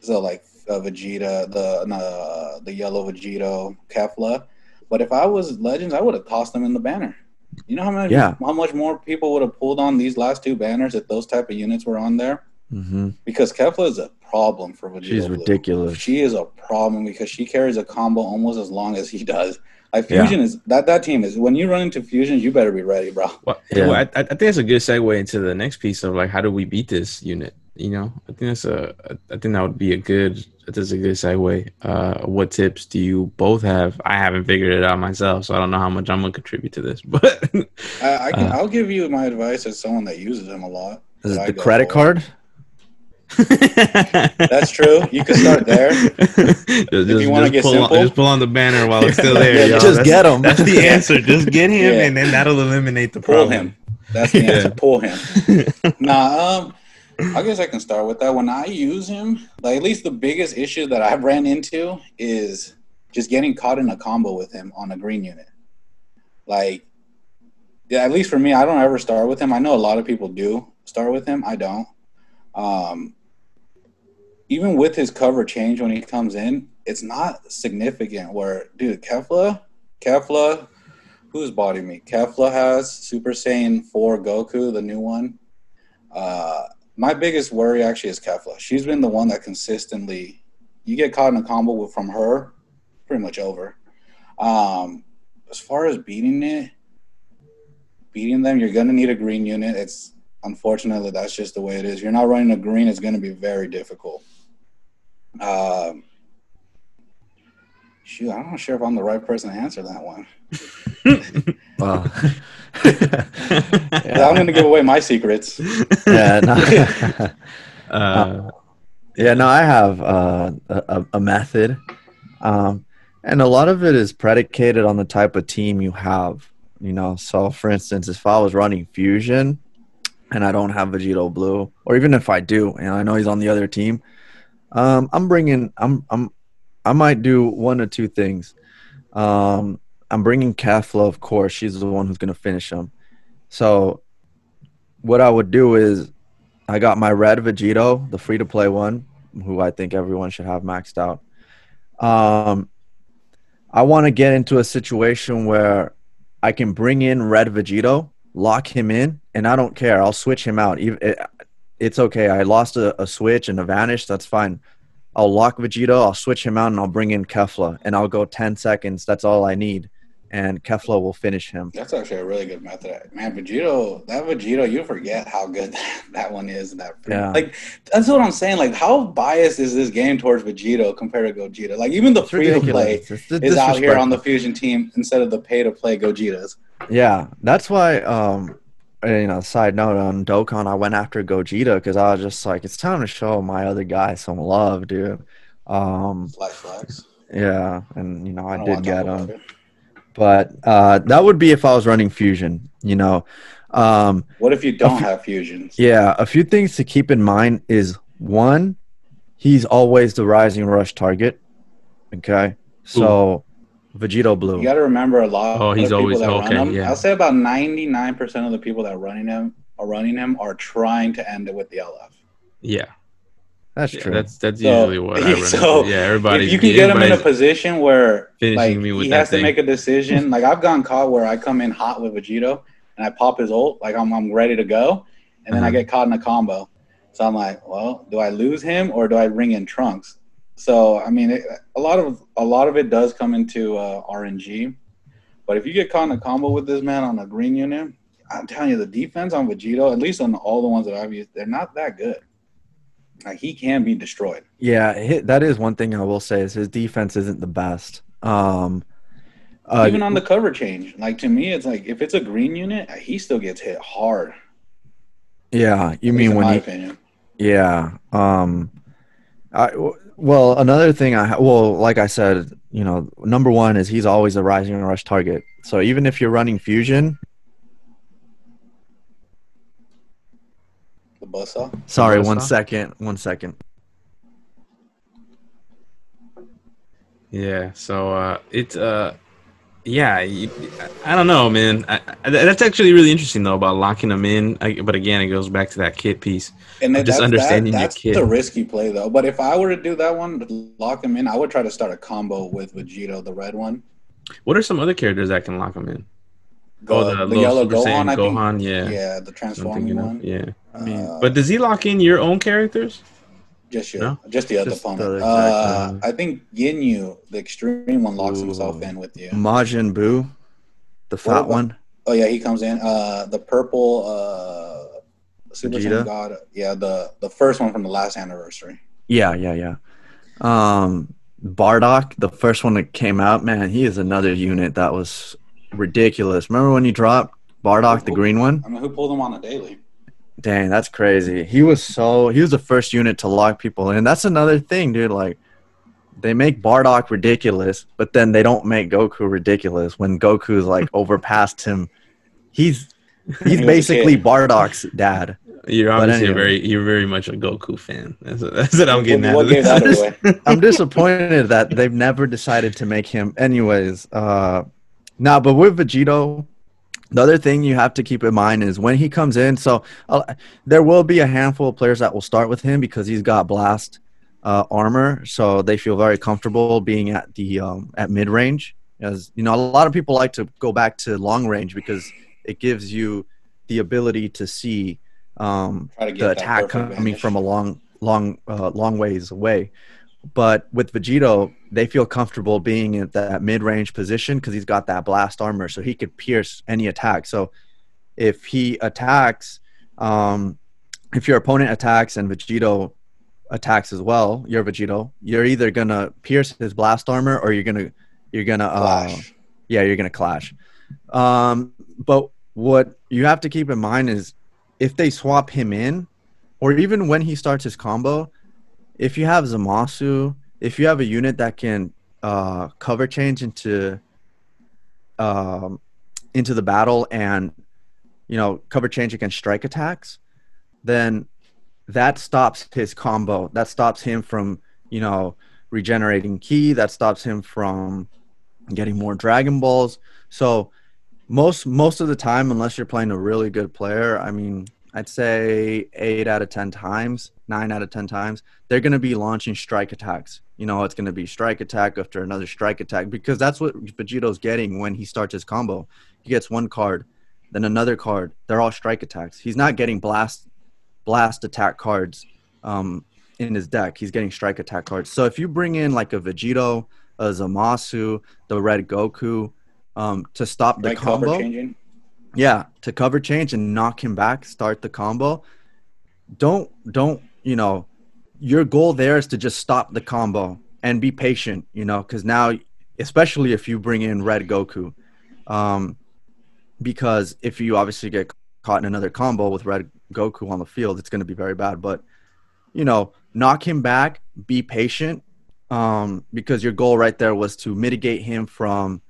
So like Vegeta, the yellow Vegito, Kefla. But if I was Legends, I would have tossed them in the banner. You know how much more people would have pulled on these last two banners if those type of units were on there. Mm-hmm. Because Kefla is a problem for Vegeta. She's ridiculous. She is a problem because she carries a combo almost as long as he does. Like Fusion is that team is when you run into Fusions, you better be ready, bro. Well, I think that's a good segue into the next piece of like how do we beat this unit? You know, I think that would be a good segue. What tips do you both have? I haven't figured it out myself, so I don't know how much I'm gonna contribute to this. But I'll give you my advice as someone that uses them a lot. Is it the credit card? That's true. You can start there. If you want to get simple, just pull on the banner while it's still there. Yeah, just get him. That's the answer. Just get him, and then that'll eliminate the problem. Pull him. That's the answer. Pull him. I guess I can start with that. When I use him, like at least the biggest issue that I've ran into is just getting caught in a combo with him on a green unit. Like, yeah, at least for me, I don't ever start with him. I know a lot of people do start with him. I don't. Even with his cover change when he comes in, it's not significant. Where, dude, Kefla, who's bodying me? Kefla has Super Saiyan 4 Goku, the new one. My biggest worry actually is Kefla. She's been the one that consistently, you get caught in a combo from her, pretty much over. As far as beating them, you're gonna need a green unit. It's unfortunately that's just the way it is. If you're not running a green, it's gonna be very difficult. Shoot, I'm not sure if I'm the right person to answer that one. Wow. I'm gonna give away my secrets. I have a method, and a lot of it is predicated on the type of team you have. You know, so for instance, if I was running Fusion, and I don't have Vegito Blue, or even if I do, and I know he's on the other team, I might do one or two things. I'm bringing Kefla, of course. She's the one who's going to finish him. So what I would do is I got my red Vegito, the free-to-play one, who I think everyone should have maxed out. I want to get into a situation where I can bring in Red Vegito, lock him in, and I don't care. I'll switch him out. It's okay. I lost a switch and a vanish. That's fine. I'll lock Vegito. I'll switch him out, and I'll bring in Kefla, and I'll go 10 seconds. That's all I need, and Kefla will finish him. That's actually a really good method. Man, Vegito, you forget how good that one is. Like, that's what I'm saying. Like, how biased is this game towards Vegito compared to Gogeta? Like, even the free-to-play is out here on the Fusion team instead of the pay-to-play Gogetas. Yeah, that's why, side note, on Dokkan, I went after Gogeta because I was just like, it's time to show my other guy some love, dude. Flex. Yeah, and, I did get him. But that would be if I was running Fusion, What if you don't have Fusions? Yeah, a few things to keep in mind is, one, he's always the Rising Rush target, okay? So, Vegito Blue. You got to remember a lot of people that run him. Yeah. I'll say about 99% of the people that are running him are trying to end it with the LF. Yeah. That's true. That's usually what I run. Everybody. If you can get him in a position where he has to make a decision, like I've gotten caught where I come in hot with Vegito and I pop his ult, like I'm ready to go, and then I get caught in a combo. So I'm like, well, do I lose him or do I ring in Trunks? So I mean, a lot of it does come into RNG, but if you get caught in a combo with this man on a green unit, I'm telling you, the defense on Vegito, at least on all the ones that I've used, they're not that good. Like, he can be destroyed. Yeah, that is one thing I will say is his defense isn't the best. Even on the cover change, like to me, it's like if it's a green unit, he still gets hit hard. Yeah, you mean when? In my opinion. Yeah. Another thing like I said, number one is he's always a Rising Rush target. So even if you're running Fusion. Sorry, one second. Yeah, so I don't know, man. That's actually really interesting though about locking them in. But again, it goes back to that kit piece. And just understanding your kit. That's the risky play though. But if I were to do that one, lock him in, I would try to start a combo with Vegito, the red one. What are some other characters that can lock him in? The yellow Super Saiyan Gohan, yeah, the transforming one. Yeah, I mean, but does he lock in your own characters? Just the other opponent. I think Ginyu, the extreme one, locks himself in with you. Majin Boo, the fat one. Oh yeah, he comes in. The purple Super Saiyan God. Yeah, the first one from the last anniversary. Yeah. Bardock, the first one that came out. Man, he is another unit that was. Ridiculous. Remember when you dropped Bardock, the green one? I mean, who pulled him on a daily? Dang, that's crazy. He was the first unit to lock people in. That's another thing, dude. Like, they make Bardock ridiculous, but then they don't make Goku ridiculous. When Goku's like overpassed him, he's basically Bardock's dad. You're obviously very much a Goku fan. That's what I'm getting at. I'm disappointed that they've never decided to make him. Anyways, but with Vegito, the other thing you have to keep in mind is when he comes in, so there will be a handful of players that will start with him because he's got blast armor, so they feel very comfortable being at the at mid-range. As you know, a lot of people like to go back to long range because it gives you the ability to see the attack coming from a long ways away. But with Vegito, they feel comfortable being at that mid-range position because he's got that blast armor, so he could pierce any attack. So if he attacks, if your opponent attacks and Vegito attacks as well, you're Vegito. You're either gonna pierce his blast armor or you're gonna clash. You're gonna clash. But what you have to keep in mind is if they swap him in, or even when he starts his combo. If you have Zamasu, if you have a unit that can cover change into the battle and, cover change against strike attacks, then that stops his combo. That stops him from, regenerating ki. That stops him from getting more Dragon Balls. So most of the time, unless you're playing a really good player, I mean... I'd say 8 out of 10 times, 9 out of 10 times, they're going to be launching strike attacks. You know, it's going to be strike attack after another strike attack, because that's what Vegito's getting when he starts his combo. He gets one card, then another card. They're all strike attacks. He's not getting blast attack cards in his deck. He's getting strike attack cards. So if you bring in like a Vegito, a Zamasu, the Red Goku to stop the combo. Yeah, to cover change and knock him back, start the combo. Don't, you know, your goal there is to just stop the combo and be patient, you know, because now, especially if you bring in Red Goku, because if you obviously get caught in another combo with Red Goku on the field, it's going to be very bad. But, you know, knock him back, be patient, because your goal right there was to mitigate him from...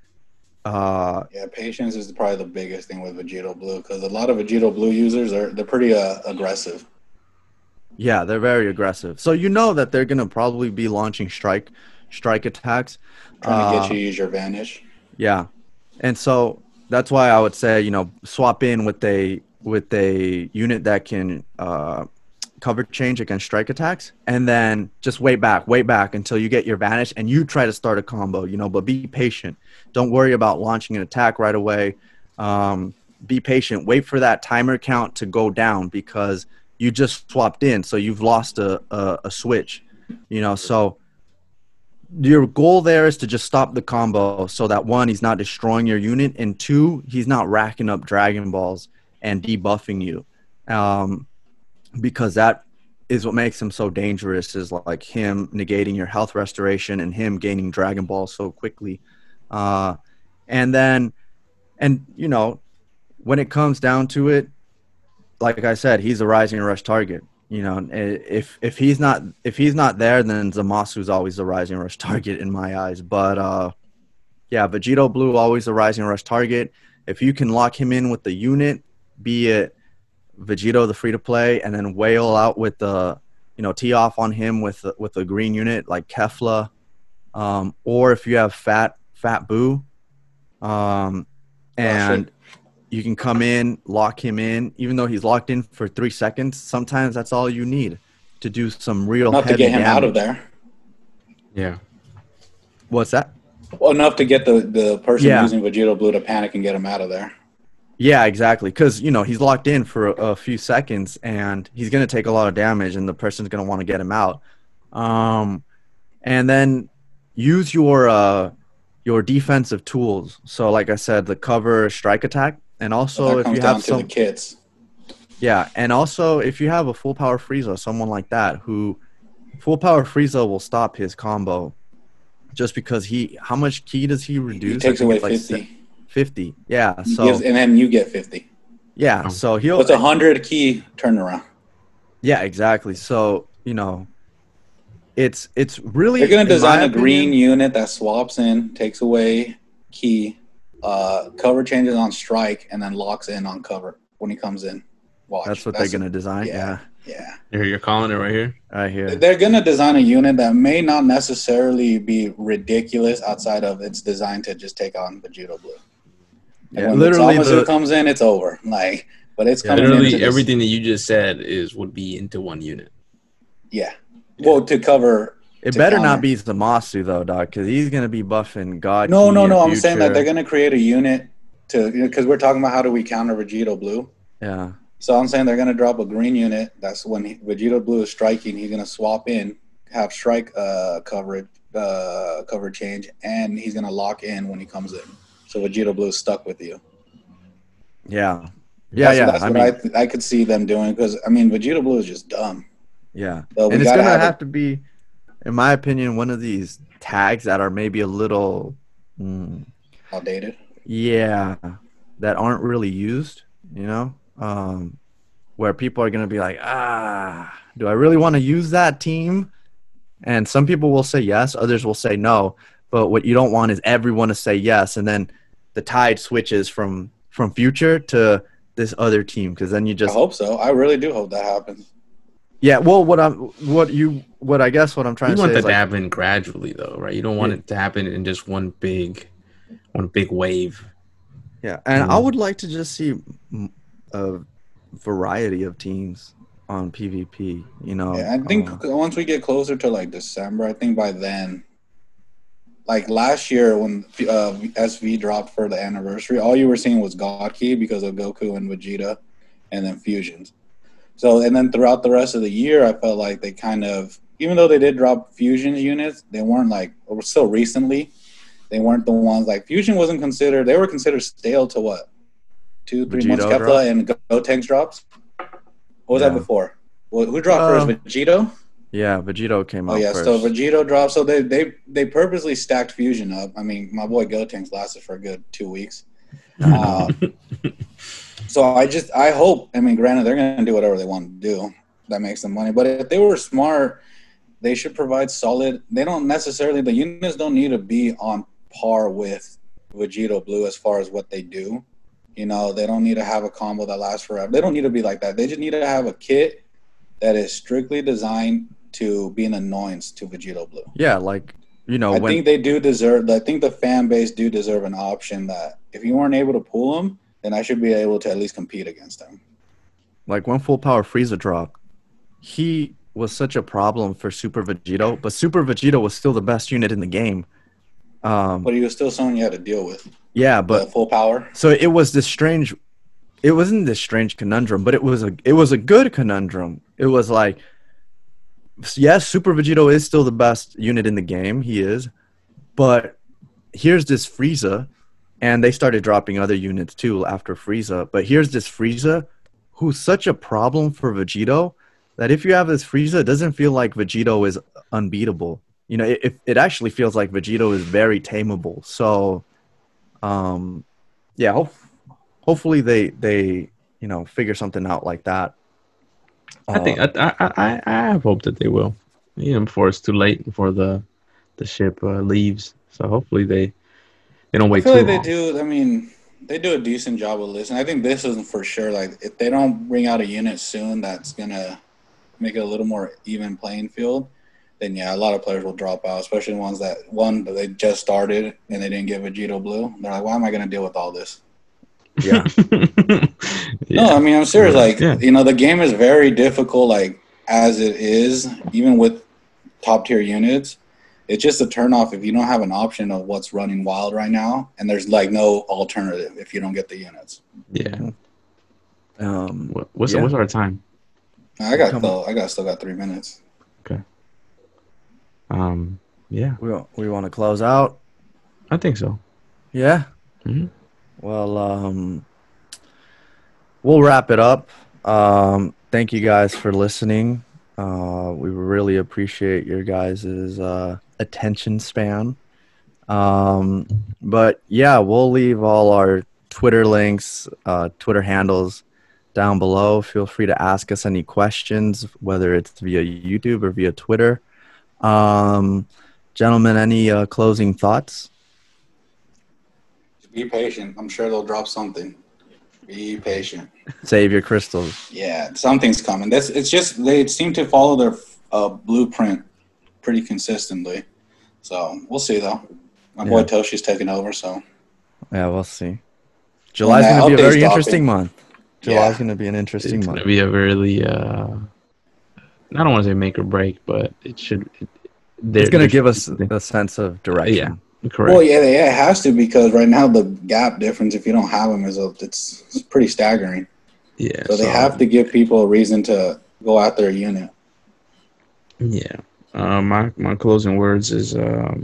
yeah, patience is probably the biggest thing with Vegito Blue, because a lot of Vegito Blue users they're pretty aggressive. Yeah, they're very aggressive. So you know that they're gonna probably be launching strike attacks, trying to get you to use your vanish. Yeah, and so that's why I would say, you know, swap in with a unit that can cover change against strike attacks, and then just wait back until you get your vanish and you try to start a combo, you know, but be patient. Don't worry about launching an attack right away. Be patient. Wait for that timer count to go down, because you just swapped in, so you've lost a switch, you know. So your goal there is to just stop the combo so that, one, he's not destroying your unit, and two, he's not racking up Dragon Balls and debuffing you. Because that is what makes him so dangerous, is like him negating your health restoration and him gaining Dragon Ball so quickly. And you know, when it comes down to it, like I said, he's a rising and rush target. You know, if he's not there, then Zamasu's always a rising rush target in my eyes. But yeah, Vegito Blue always a rising rush target. If you can lock him in with the unit, be it Vegito, the free to play, and then whale out with the, you know, tee off on him with a green unit like Kefla, or if you have Fat Boo, and you can come in, lock him in, even though he's locked in for 3 seconds. Sometimes that's all you need to do some real heavy damage. Enough to get him out of there. Yeah. What's that? Well, enough to get the person using Vegito Blue to panic and get him out of there. Yeah, exactly. Because, you know, he's locked in for a few seconds and he's going to take a lot of damage and the person's going to want to get him out. And then use your defensive tools. So, like I said, the cover strike attack. And also if you have some kits. Yeah. And also if you have a full power Frieza, someone like that, who full power Frieza will stop his combo just because how much ki does he reduce? He takes away 50. 50, yeah. So and then you get 50. Yeah, so it's 100 ki turnaround. Yeah, exactly. So you know, it's really they're gonna design a green unit that swaps in, takes away ki, cover changes on strike, and then locks in on cover when he comes in. Watch. That's what they're gonna design. Yeah. You're calling it right here. Right here. They're gonna design a unit that may not necessarily be ridiculous outside of its design to just take on Vegito Blue. Yeah, when literally Zamasu comes in, it's over. Like, but it's coming. Literally, everything that you just said would be into one unit. Yeah. Well, to cover. It better not be Zamasu though, Doc, because he's gonna be buffing God. No. I'm saying that they're gonna create a unit to, because we're talking about how do we counter Vegito Blue. Yeah. So I'm saying they're gonna drop a green unit. That's when Vegito Blue is striking. He's gonna swap in, have strike cover change, and he's gonna lock in when he comes in. So Vegito Blue is stuck with you. Yeah. That's I could see them doing, because I mean Vegito Blue is just dumb. Yeah, so and it's gonna have to be, in my opinion, one of these tags that are maybe a little outdated. Yeah, that aren't really used. You know, where people are gonna be like, do I really want to use that team? And some people will say yes, others will say no. But what you don't want is everyone to say yes, and then the tide switches from future to this other team, because then you just. I hope so. I really do hope that happens. Yeah. Well, what I'm trying to say. You want that to happen gradually, though, right? You don't want it to happen in just one big wave. Yeah, and I would like to just see variety of teams on PvP, you know. Yeah, I think once we get closer to like December, I think by then, like last year when SV dropped for the anniversary, all you were seeing was God Key because of Goku and Vegeta, and then Fusions. So, and then throughout the rest of the year, I felt like they kind of, even though they did drop Fusion units, they weren't like, or so recently, they weren't the ones like, Fusion wasn't considered, they were considered stale to what? 2-3 Vegito months Kefla dropped. And Gotenks drops? What was that before? Well, who dropped first? Vegito? Yeah, Vegito came out first. So Vegito dropped. So they purposely stacked Fusion up. I mean, my boy Gotenks lasted for a good 2 weeks. So I hope, I mean, granted, they're going to do whatever they want to do. That makes them money. But if they were smart, they should provide solid. They don't necessarily, the units don't need to be on par with Vegito Blue as far as what they do. You know, they don't need to have a combo that lasts forever. They don't need to be like that. They just need to have a kit that is strictly designed to be an annoyance to Vegito Blue. Yeah, like, you know, I think they do deserve, I think the fan base do deserve an option that if you weren't able to pull them, then I should be able to at least compete against them. Like when Full Power Frieza dropped, he was such a problem for Super Vegito, but Super Vegito was still the best unit in the game. But he was still someone you had to deal with. Yeah, but Full Power. So it was this strange. It wasn't this strange conundrum, but it was a good conundrum. It was like, yes, Super Vegito is still the best unit in the game. He is, but here's this Frieza. And they started dropping other units too after Frieza. But here's this Frieza who's such a problem for Vegito that if you have this Frieza, it doesn't feel like Vegito is unbeatable. You know, it actually feels like Vegito is very tameable. So, yeah, hopefully they you know, figure something out like that. I think I hope that they will, you know, before it's too late, before the ship leaves. So hopefully they don't wait too long. I feel like they do. I mean, they do a decent job of listening. I think this isn't for sure. Like, if they don't bring out a unit soon that's going to make it a little more even playing field, then, yeah, a lot of players will drop out, especially ones that, one, that they just started and they didn't get Vegito Blue. They're like, why am I going to deal with all this? Yeah. No, I mean, I'm serious. Like, you know, the game is very difficult, like, as it is, even with top-tier units. It's just a turnoff if you don't have an option of what's running wild right now, and there's like no alternative if you don't get the units. Yeah. What's our time? I still got 3 minutes. Okay. Yeah. We want to close out. I think so. Yeah. Mm-hmm. Well, we'll wrap it up. Thank you guys for listening. We really appreciate your guys' attention span. But yeah, we'll leave all our Twitter links, Twitter handles down below. Feel free to ask us any questions, whether it's via YouTube or via Twitter. Gentlemen, any closing thoughts? Be patient. I'm sure they'll drop something. Be patient. Save your crystals. Yeah, something's coming. It's just they seem to follow their blueprint pretty consistently. So we'll see, though. My boy Toshi's taking over, so. Yeah, we'll see. July's going to be a very interesting month. July's going to be an interesting month. It's going to be a really, I don't want to say make or break, but it should. It's going to give us a sense of direction. Yeah. Correct. Well, yeah, it has to, because right now the gap difference, if you don't have them, it's pretty staggering. Yeah. So they have to give people a reason to go after a unit. Yeah. My closing words is I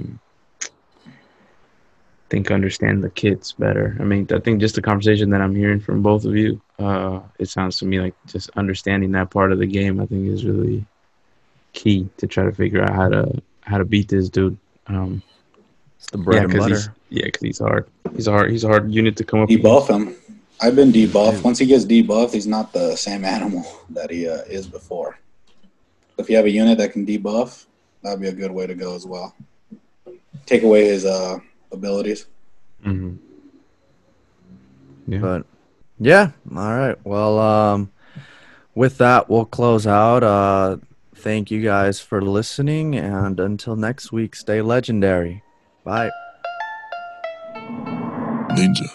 think understand the kids better. I mean, I think just the conversation that I'm hearing from both of you, it sounds to me like just understanding that part of the game, I think, is really key to try to figure out how to beat this dude. It's the bread and butter. Because he's hard. He's a hard unit to come up with. Debuff him. I've been debuffed. Once he gets debuffed, he's not the same animal that he is before. If you have a unit that can debuff, that would be a good way to go as well. Take away his abilities. Mm-hmm. Yeah. But, yeah. All right. Well, with that, we'll close out. Thank you guys for listening. And until next week, stay legendary. Bye. Ninja.